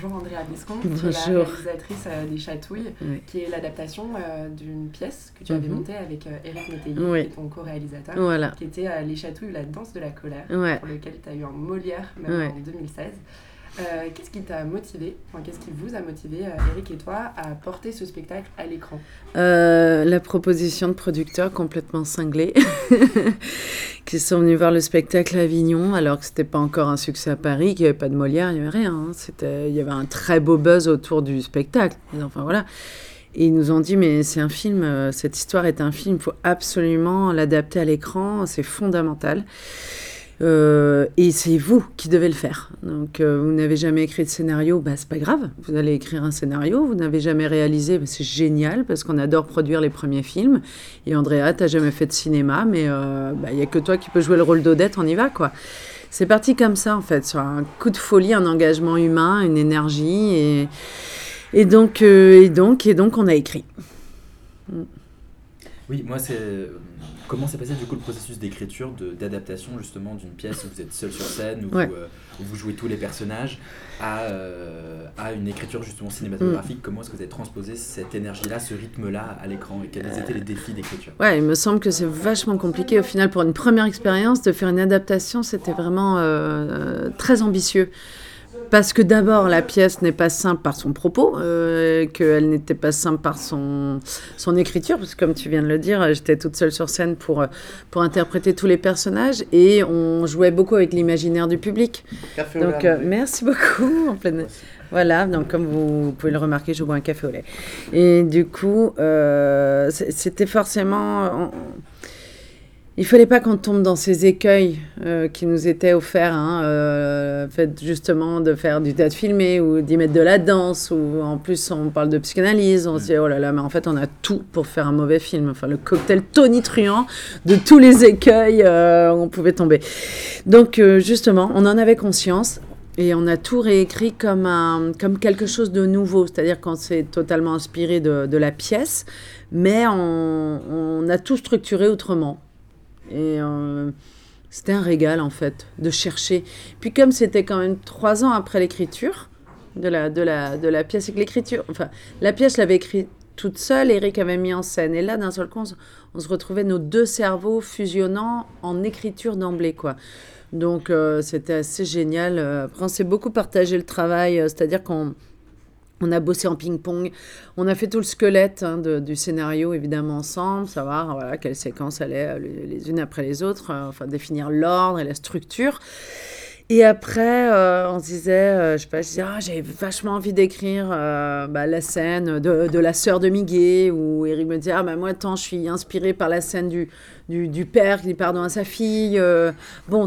Bonjour Andréa Bescond, qui est la réalisatrice des Chatouilles, oui. Qui est l'adaptation d'une pièce que tu avais montée avec Eric Metayer, oui. Qui est ton co-réalisateur, voilà. Qui était Les Chatouilles, la danse de la colère, ouais. Pour lequel tu as eu un Molière même en 2016. Qu'est-ce qui t'a motivé, enfin, qu'est-ce qui vous a motivé, Eric et toi, à porter ce spectacle à l'écran ? La proposition de producteurs complètement cinglés qui sont venus voir le spectacle à Avignon alors que c'était pas encore un succès à Paris, qu'il n'y avait pas de Molière, il n'y avait rien. Hein. Il y avait un très beau buzz autour du spectacle. Enfin voilà. Et ils nous ont dit, mais c'est un film, cette histoire est un film, il faut absolument l'adapter à l'écran, c'est fondamental. Et c'est vous qui devez le faire. Donc, vous n'avez jamais écrit de scénario, bah, c'est pas grave. Vous allez écrire un scénario. Vous n'avez jamais réalisé, bah, c'est génial parce qu'on adore produire les premiers films. Et Andréa, t'as jamais fait de cinéma, mais bah, y a que toi qui peux jouer le rôle d'Odette. On y va, quoi. C'est parti comme ça, en fait, sur un coup de folie, un engagement humain, une énergie, et donc on a écrit. Oui, moi, c'est... Comment s'est passé, du coup, le processus d'écriture, d'adaptation, justement, d'une pièce où vous êtes seul sur scène, où, où vous jouez tous les personnages, à une écriture, justement, cinématographique. Comment est-ce que vous avez transposé cette énergie-là, ce rythme-là à l'écran, et quels étaient les défis d'écriture ? Ouais, il me semble que c'est vachement compliqué. Au final, pour une première expérience, de faire une adaptation, c'était vraiment très ambitieux. Parce que d'abord, la pièce n'est pas simple par son propos, qu'elle n'était pas simple par son écriture, parce que comme tu viens de le dire, j'étais toute seule sur scène pour interpréter tous les personnages, et on jouait beaucoup avec l'imaginaire du public. Café donc, merci beaucoup. En pleine... Voilà, donc comme vous pouvez le remarquer, je bois un café au lait. Et du coup, c'était forcément... Il ne fallait pas qu'on tombe dans ces écueils qui nous étaient offerts, hein, fait justement de faire du théâtre filmé ou d'y mettre de la danse, ou en plus on parle de psychanalyse, on se dit oh là là, mais en fait on a tout pour faire un mauvais film, enfin le cocktail tonitruant de tous les écueils où on pouvait tomber. Donc justement, on en avait conscience. Et on a tout réécrit comme quelque chose de nouveau, c'est-à-dire qu'on s'est totalement inspiré de la pièce, mais on a tout structuré autrement. Et c'était un régal, en fait, de chercher. Puis comme c'était quand même 3 ans après l'écriture de la pièce, et que l'écriture... Enfin, la pièce, je l'avais écrite toute seule, Eric avait mis en scène. Et là, d'un seul coup, on se retrouvait nos 2 cerveaux fusionnant en écriture d'emblée, quoi. Donc, c'était assez génial. Après, on s'est beaucoup partagé le travail, c'est-à-dire qu'on... On a bossé en ping-pong, on a fait tout le squelette du scénario, évidemment, ensemble, savoir voilà, quelles séquences allaient les unes après les autres, enfin définir l'ordre et la structure. Et après, on se disait, j'avais vachement envie d'écrire la scène de la sœur de Miguier, où Eric me disait, je suis inspirée par la scène du père qui dit pardon à sa fille.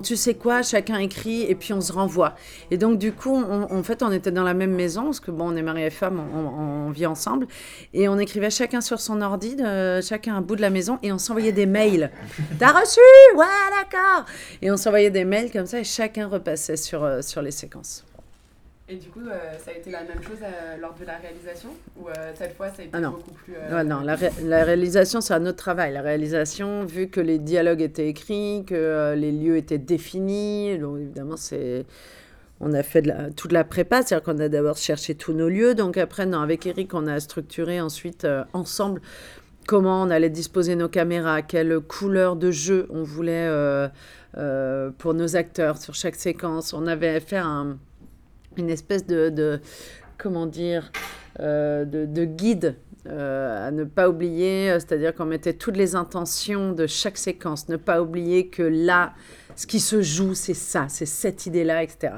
Tu sais quoi, chacun écrit et puis on se renvoie. Et donc, du coup, on était dans la même maison, parce que on est mariés et femmes, on vit ensemble, et on écrivait chacun sur son ordi, chacun à un bout de la maison, et on s'envoyait des mails. T'as reçu ? Ouais, d'accord ! Et on s'envoyait des mails comme ça, et chacun repassait sur les séquences. Et du coup, ça a été la même chose lors de la réalisation, ou cette fois, ça a été beaucoup plus... La réalisation, c'est un autre travail. La réalisation, vu que les dialogues étaient écrits, que les lieux étaient définis, donc évidemment, on a fait toute la prépa, c'est-à-dire qu'on a d'abord cherché tous nos lieux. Donc après, avec Eric, on a structuré ensuite ensemble comment on allait disposer nos caméras, quelle couleur de jeu on voulait pour nos acteurs sur chaque séquence. On avait fait une espèce de guide à ne pas oublier, c'est-à-dire qu'on mettait toutes les intentions de chaque séquence, ne pas oublier que là, ce qui se joue, c'est ça, c'est cette idée-là, etc.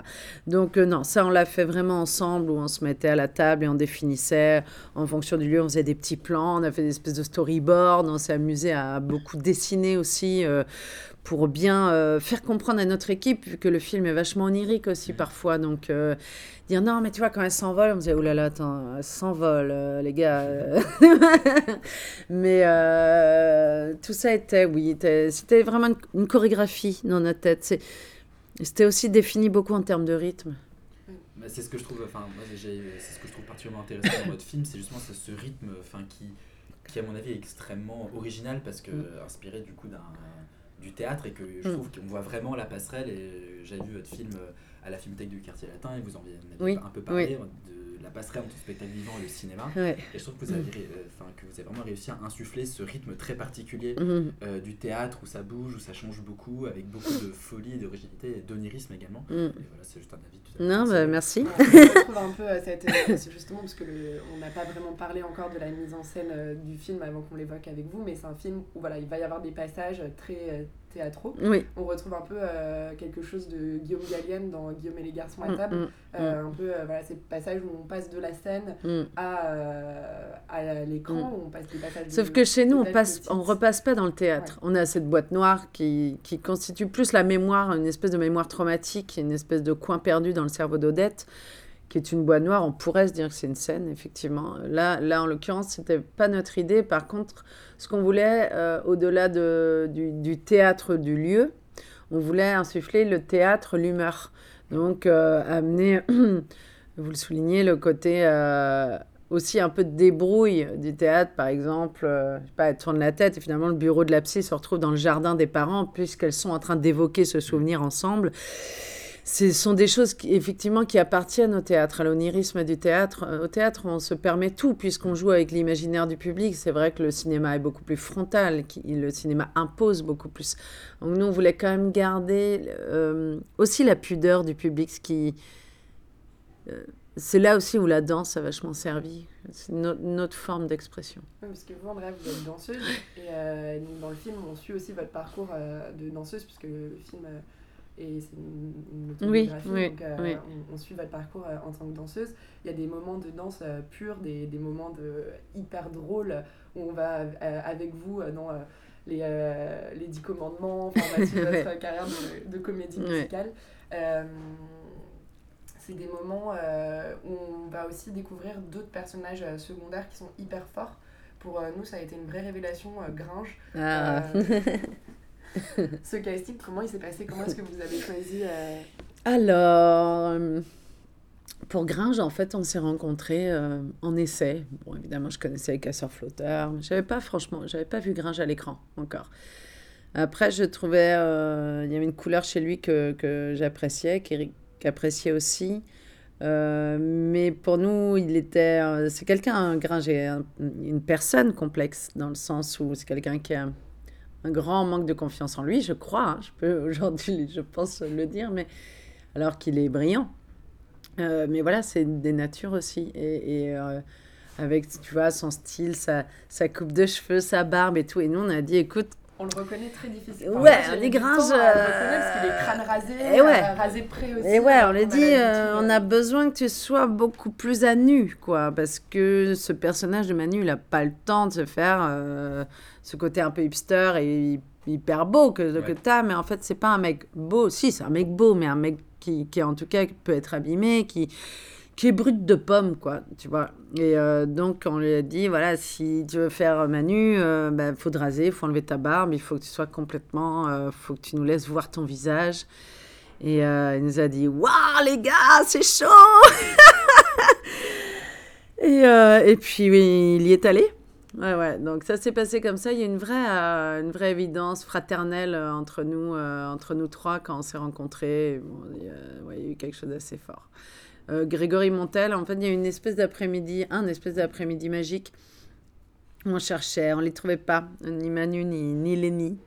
Donc ça, on l'a fait vraiment ensemble, où on se mettait à la table et on définissait, en fonction du lieu, on faisait des petits plans, on a fait des espèces de storyboards, on s'est amusé à beaucoup dessiner aussi, pour bien faire comprendre à notre équipe, vu que le film est vachement onirique aussi parfois, donc dire non mais tu vois quand elle s'envole, on disait oulala attends, elle s'envole les gars mais tout ça c'était vraiment une chorégraphie dans notre tête, c'était aussi défini beaucoup en termes de rythme. Bah, c'est ce que je trouve, c'est ce que je trouve particulièrement intéressant dans votre film, c'est justement ce rythme qui à mon avis est extrêmement original parce que inspiré du coup du théâtre, et que je trouve qu'on voit vraiment la passerelle. Et j'avais vu votre film à la Filmothèque du Quartier Latin, et vous en avez un peu parlé, passerait entre le spectacle vivant et le cinéma. Ouais. Et je trouve que vous avez, que vous avez vraiment réussi à insuffler ce rythme très particulier du théâtre où ça bouge, où ça change beaucoup, avec beaucoup de folie, d'originalité et d'onirisme également. Et voilà, c'est juste un avis. Non, bah, merci. Je trouve un peu, ça a été, c'est justement parce qu'on n'a pas vraiment parlé encore de la mise en scène du film avant qu'on l'évoque avec vous, mais c'est un film où voilà, il va y avoir des passages très... théâtraux. Oui. On retrouve un peu quelque chose de Guillaume Gallienne dans Guillaume et les garçons à table, un peu voilà, ces passages où on passe de la scène à l'écran, où on passe des passages... Sauf que chez nous, on repasse pas dans le théâtre. Ouais. On a cette boîte noire qui constitue plus la mémoire, une espèce de mémoire traumatique, une espèce de coin perdu dans le cerveau d'Odette, qui est une boîte noire. On pourrait se dire que c'est une scène, effectivement. Là, en l'occurrence, c'était pas notre idée. Par contre, ce qu'on voulait, au-delà du théâtre du lieu, on voulait insuffler le théâtre, l'humeur. Donc, amener, vous le soulignez, le côté aussi un peu de débrouille du théâtre. Par exemple, je sais pas, elle tourne la tête et finalement, le bureau de la psy se retrouve dans le jardin des parents puisqu'elles sont en train d'évoquer ce souvenir ensemble. Ce sont des choses qui appartiennent au théâtre, à l'onirisme du théâtre. Au théâtre, on se permet tout, puisqu'on joue avec l'imaginaire du public. C'est vrai que le cinéma est beaucoup plus frontal, le cinéma impose beaucoup plus. Donc nous, on voulait quand même garder aussi la pudeur du public, c'est là aussi où la danse a vachement servi. C'est notre forme d'expression. Oui, parce que vous, Andréa, vous êtes danseuse, et dans le film, on suit aussi votre parcours de danseuse, puisque le film... et c'est une autobiographie, donc oui. On suit votre parcours en tant que danseuse. Il y a des moments de danse pure, des moments hyper drôles où on va avec vous dans les 10 commandements, on va suivre votre carrière de comédie musicale. C'est des moments où on va aussi découvrir d'autres personnages secondaires qui sont hyper forts. Pour nous, ça a été une vraie révélation, Gringe. Ce casting, comment il s'est passé? Comment est-ce que vous avez choisi Alors, pour Gringe, en fait, on s'est rencontrés en essai. Bon, évidemment, je connaissais les casseurs-flotteurs, mais j'avais pas vu Gringe à l'écran encore. Après, je trouvais, il y avait une couleur chez lui que j'appréciais, qu'Éric appréciait aussi. Mais pour nous, c'est quelqu'un, Gringe est une personne complexe, dans le sens où c'est quelqu'un qui a un grand manque de confiance en lui, je crois. Je peux aujourd'hui, je pense, le dire, mais alors qu'il est brillant. Mais voilà, c'est des natures aussi. Et avec, tu vois, son style, sa coupe de cheveux, sa barbe et tout. Et nous, on a dit, écoute... On le reconnaît très difficilement. Ouais, les Gringes... On le reconnaît parce qu'il est crâne rasé, rasé près aussi. Et ouais, on lui dit, on a besoin que tu sois beaucoup plus à nu, quoi. Parce que ce personnage de Manu, il n'a pas le temps de se faire... ce côté un peu hipster et hyper beau que t'as, mais en fait, c'est pas un mec beau. Si, c'est un mec beau, mais un mec qui en tout cas, peut être abîmé, qui est brut de pomme, quoi, tu vois. Et donc, on lui a dit, voilà, si tu veux faire Manu, il faut te raser, il faut enlever ta barbe, il faut que tu sois complètement... faut que tu nous laisses voir ton visage. Et il nous a dit, « Waouh, les gars, c'est chaud !» Et puis, oui, il y est allé. Ouais, donc ça s'est passé comme ça. Il y a une vraie évidence fraternelle entre nous trois quand on s'est rencontrés. Bon, il y a eu quelque chose d'assez fort. Grégory Montel, en fait, il y a eu un espèce d'après-midi magique. On cherchait, on les trouvait pas, ni Manu, ni Lenny.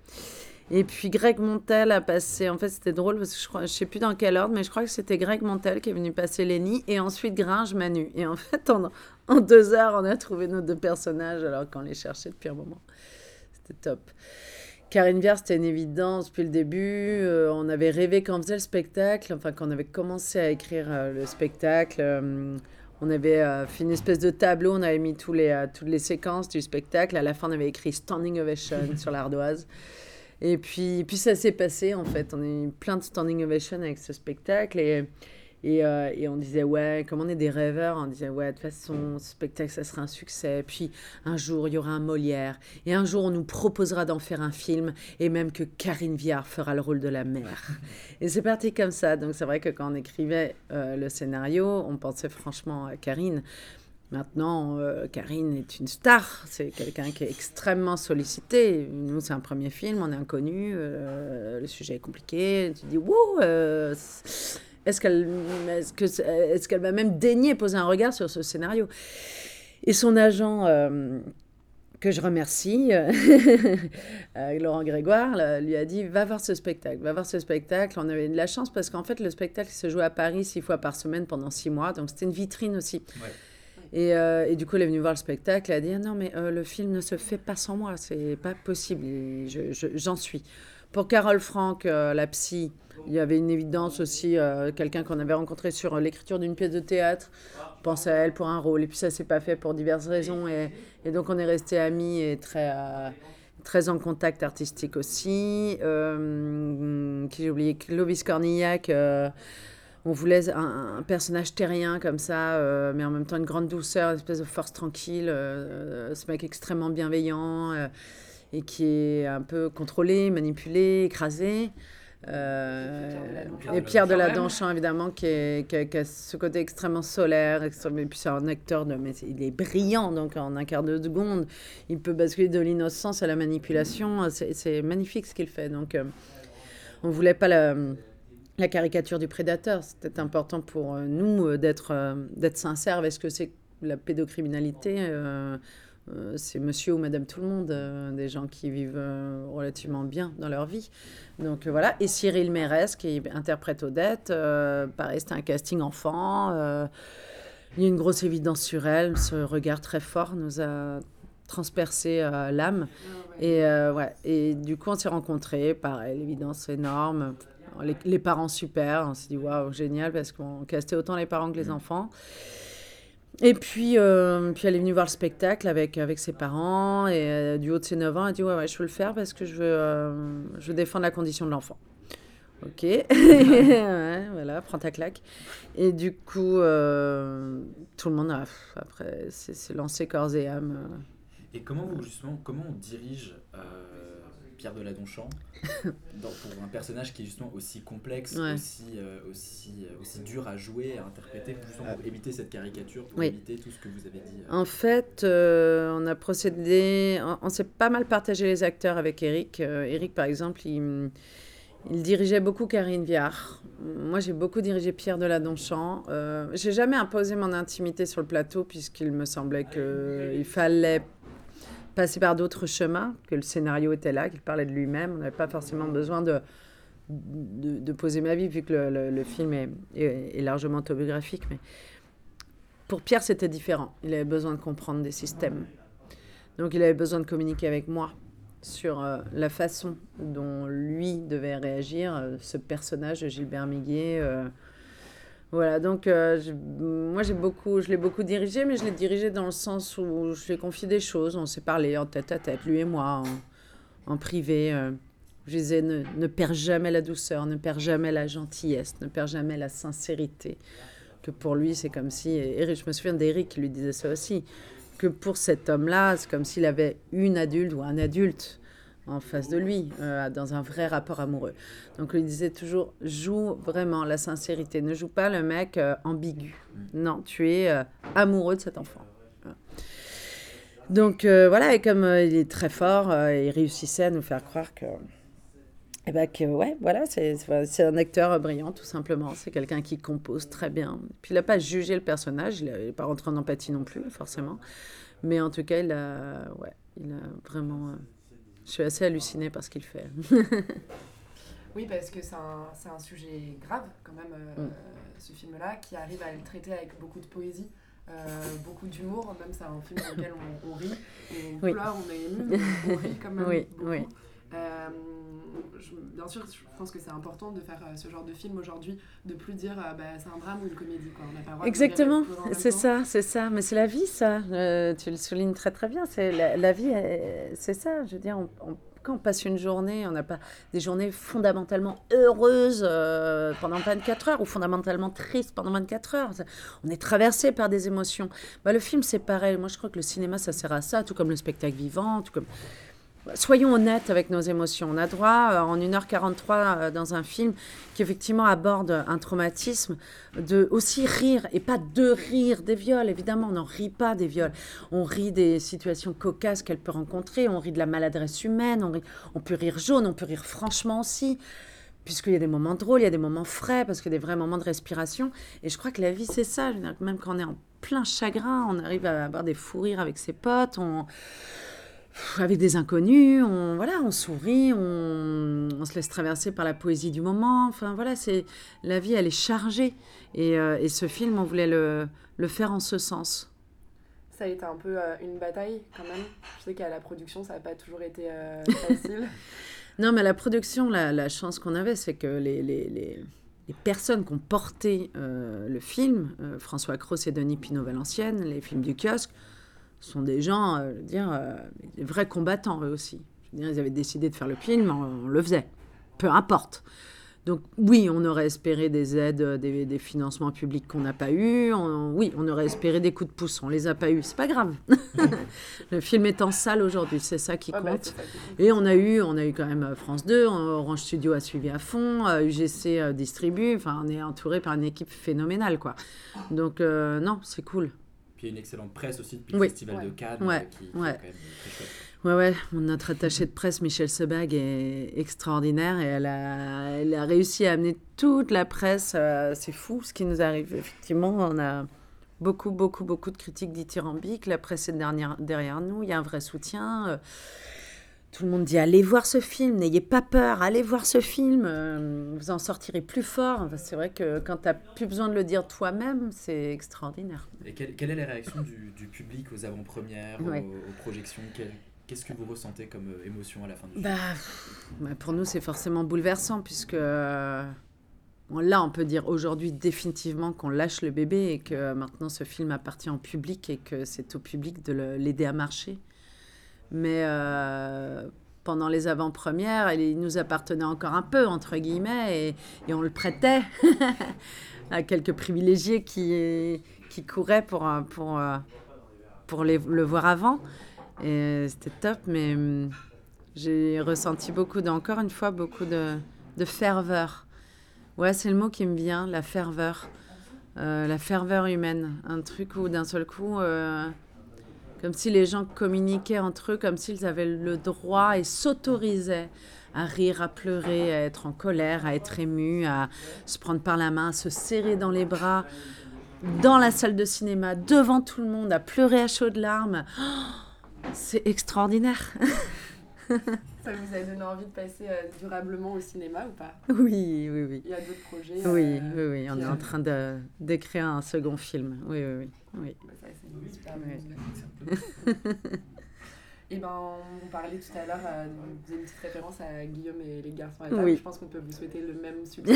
Et puis Greg Montel a passé, en fait c'était drôle parce que je sais plus dans quel ordre, mais je crois que c'était Greg Montel qui est venu passer Lenny et ensuite Gringe, Manu. Et en fait, en 2 heures, on a trouvé nos 2 personnages alors qu'on les cherchait depuis un moment. C'était top. Karin Viard, c'était une évidence depuis le début. On avait rêvé quand on faisait le spectacle, enfin quand on avait commencé à écrire le spectacle. On avait fait une espèce de tableau, on avait mis toutes les séquences du spectacle. À la fin, on avait écrit Standing Ovation sur l'ardoise. Et puis ça s'est passé, en fait. On a eu plein de standing ovation avec ce spectacle. Et on disait, comme on est des rêveurs, on disait, de toute façon, ce spectacle, ça sera un succès. Puis un jour, il y aura un Molière. Et un jour, on nous proposera d'en faire un film. Et même que Karin Viard fera le rôle de la mère. Et c'est parti comme ça. Donc c'est vrai que quand on écrivait le scénario, on pensait franchement à Karin. Maintenant, Karine est une star, c'est quelqu'un qui est extrêmement sollicité. Nous, c'est un premier film, on est inconnu, le sujet est compliqué. Tu dis, wow, Est-ce qu'elle va même daigner poser un regard sur ce scénario ? Et son agent, que je remercie, Laurent Grégoire, lui a dit « Va voir ce spectacle, va voir ce spectacle ». On avait de la chance parce qu'en fait, le spectacle se jouait à Paris 6 fois par semaine pendant 6 mois. Donc, c'était une vitrine aussi. Ouais. Et du coup, elle est venue voir le spectacle et elle a dit « Non, mais le film ne se fait pas sans moi, c'est pas possible, j'en suis ». Pour Carole Franck, la psy, il y avait une évidence aussi, quelqu'un qu'on avait rencontré sur l'écriture d'une pièce de théâtre, pensait à elle pour un rôle, et puis ça ne s'est pas fait pour diverses raisons, et donc on est restés amis et très en contact artistique aussi. Qui j'ai oublié, Clovis Cornillac, on voulait un personnage terrien comme ça, mais en même temps une grande douceur, une espèce de force tranquille, ce mec extrêmement bienveillant, et qui est un peu contrôlé, manipulé, écrasé. Et Pierre Deladonchamps, évidemment, qui a ce côté extrêmement solaire. Et puis c'est un acteur, mais il est brillant, donc en un quart de seconde, il peut basculer de l'innocence à la manipulation. C'est magnifique ce qu'il fait. Donc on ne voulait pas la caricature du prédateur. C'était important pour nous d'être sincères avec ce que c'est la pédocriminalité. C'est monsieur ou madame tout le monde, des gens qui vivent relativement bien dans leur vie. Donc voilà. Et Cyril Mérès, qui interprète Odette, pareil, c'était un casting enfant. Il y a une grosse évidence sur elle. Ce regard très fort nous a transpercé l'âme. Ouais. Et du coup, on s'est rencontrés. Pareil, l'évidence énorme. Les parents super. On s'est dit, waouh, génial, parce qu'on castait autant les parents que les enfants. Et puis elle est venue voir le spectacle avec ses parents, et du haut de ses 9 ans, elle a dit « Ouais, je veux le faire parce que je veux défendre la condition de l'enfant. » Ok, ouais, voilà, prends ta claque. Et du coup, tout le monde, après, s'est lancé corps et âme. Et comment on dirige Pierre Deladonchamps pour un personnage qui est justement aussi complexe, ouais, aussi dur à jouer, à interpréter, pour éviter cette caricature, pour éviter tout ce que vous avez dit. En fait, on a procédé... On s'est pas mal partagé les acteurs avec Eric. Eric, par exemple, il dirigeait beaucoup Karin Viard. Moi, j'ai beaucoup dirigé Pierre Deladonchamps. J'ai jamais imposé mon intimité sur le plateau, puisqu'il me semblait qu'il fallait passer par d'autres chemins, que le scénario était là, qu'il parlait de lui-même. On n'avait pas forcément besoin de poser ma vie, vu que le film est largement autobiographique. Mais pour Pierre, c'était différent. Il avait besoin de comprendre des systèmes. Donc, il avait besoin de communiquer avec moi sur la façon dont lui devait réagir, ce personnage de Gilbert Miguier. Voilà, donc moi je l'ai beaucoup dirigé, mais je l'ai dirigé dans le sens où je lui ai confié des choses. On s'est parlé en tête à tête, lui et moi, en privé. Je disais, ne perds jamais la douceur, ne perds jamais la gentillesse, ne perds jamais la sincérité. Que pour lui, c'est comme si... Et je me souviens d'Éric qui lui disait ça aussi. Que pour cet homme-là, c'est comme s'il avait une adulte ou un adulte en face de lui, dans un vrai rapport amoureux. Donc, il disait toujours, joue vraiment la sincérité. Ne joue pas le mec ambigu. Non, tu es amoureux de cet enfant. Voilà. Donc, voilà, et comme il est très fort, il réussissait à nous faire croire que... ouais, voilà, c'est un acteur brillant, tout simplement. C'est quelqu'un qui compose très bien. Puis, il n'a pas jugé le personnage. Il n'est pas rentré en empathie non plus, forcément. Mais en tout cas, il a vraiment... Je suis assez hallucinée par ce qu'il fait. Oui, parce que c'est un sujet grave, quand même, ce film-là, qui arrive à le traiter avec beaucoup de poésie, beaucoup d'humour. Même, c'est un film dans lequel on rit, et on pleure, on est ému, on rit quand même beaucoup. Oui. Bien sûr, je pense que c'est important de faire ce genre de film aujourd'hui, de plus dire c'est un drame ou une comédie, quoi. On a pas le droit. Exactement, c'est ça, mais c'est la vie, ça. Tu le soulignes très très bien. C'est la vie, c'est ça. Je veux dire, quand on passe une journée, on n'a pas des journées fondamentalement heureuses pendant 24 heures ou fondamentalement tristes pendant 24 heures. On est traversé par des émotions. Le film, c'est pareil. Moi, je crois que le cinéma, ça sert à ça, tout comme le spectacle vivant, tout comme... Soyons honnêtes avec nos émotions. On a droit, en 1h43, dans un film qui, effectivement, aborde un traumatisme, de aussi rire, et pas de rire des viols. Évidemment, on n'en rit pas des viols. On rit des situations cocasses qu'elle peut rencontrer, on rit de la maladresse humaine, on peut rire jaune, on peut rire franchement aussi. puisqu'il y a des moments drôles, il y a des moments frais, parce qu'il y a des vrais moments de respiration. Et je crois que la vie, c'est ça. Même quand on est en plein chagrin, on arrive à avoir des fous rires avec ses potes, avec des inconnus, on sourit, on se laisse traverser par la poésie du moment. Enfin, voilà, la vie, elle est chargée. Et ce film, on voulait le faire en ce sens. Ça a été un peu une bataille, quand même. Je sais qu'à la production, ça n'a pas toujours été facile. Non, mais la production, la chance qu'on avait, c'est que les personnes qui ont porté le film, François Croce et Denis Pinot Valenciennes, les films du kiosque, sont des gens, des vrais combattants, eux aussi. Je veux dire, ils avaient décidé de faire le film, on le faisait, peu importe. Donc oui, on aurait espéré des aides, des financements publics qu'on n'a pas eus. Oui, on aurait espéré des coups de pouce, on ne les a pas eus. C'est pas grave. Le film est en salle aujourd'hui, c'est ça qui compte. Ouais, bah, c'est ça qui compte. Et on a eu quand même France 2, Orange Studio a suivi à fond, UGC distribue. Enfin, on est entouré par une équipe phénoménale, quoi. Donc non, c'est cool. Puis il y a une excellente presse aussi depuis le Festival de Cannes. Ouais. Qui est quand même très chouette. Ouais, notre attachée de presse, Michel Sebag, est extraordinaire et elle a réussi à amener toute la presse. C'est fou ce qui nous arrive. Effectivement, on a beaucoup de critiques dithyrambiques. La presse est derrière nous, il y a un vrai soutien. Tout le monde dit « Allez voir ce film, n'ayez pas peur, allez voir ce film, vous en sortirez plus fort. Enfin, » C'est vrai que quand tu n'as plus besoin de le dire toi-même, c'est extraordinaire. Et quelle est la réaction du public aux avant-premières, aux projections? Qu'est-ce que vous ressentez comme émotion à la fin du film? Pour nous, c'est forcément bouleversant, puisque là, on peut dire aujourd'hui définitivement qu'on lâche le bébé et que maintenant, ce film appartient au public et que c'est au public de l'aider à marcher. Mais pendant les avant-premières, il nous appartenait encore un peu, entre guillemets, et on le prêtait à quelques privilégiés qui couraient pour le voir avant. Et c'était top, mais j'ai ressenti beaucoup de ferveur. Ouais, c'est le mot qui me vient, la ferveur. La ferveur humaine. Un truc où d'un seul coup, comme si les gens communiquaient entre eux, comme s'ils avaient le droit et s'autorisaient à rire, à pleurer, à être en colère, à être ému, à se prendre par la main, à se serrer dans les bras, dans la salle de cinéma, devant tout le monde, à pleurer à chaudes larmes. C'est extraordinaire. Ça vous a donné envie de passer durablement au cinéma ou pas? Oui. Il y a d'autres projets. Oui. On est en train de créer un second film. Oui. Ça, c'est super. Oui. Et on parlait tout à l'heure, vous avez une petite référence à Guillaume et les garçons à table. Oui. Je pense qu'on peut vous souhaiter le même succès.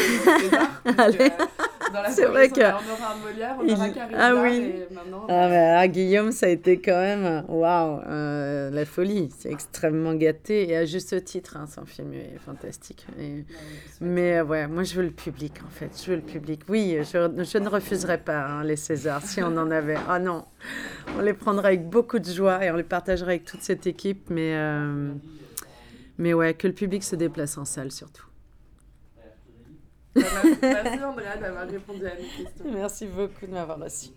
Dans la c'est vrai que on aura Molière, on aura Karin Viard et maintenant... Guillaume, ça a été quand même, waouh, la folie, c'est extrêmement gâté, et à juste titre, son film est fantastique. Moi je veux le public en fait, je veux le public. Oui, je ne refuserai pas les Césars si on en avait. Ah non, on les prendrait avec beaucoup de joie et on les partagerait avec toute cette équipe, mais ouais, que le public se déplace en salle surtout. Merci Andréa d'avoir répondu à mes questions. Merci beaucoup de m'avoir reçu.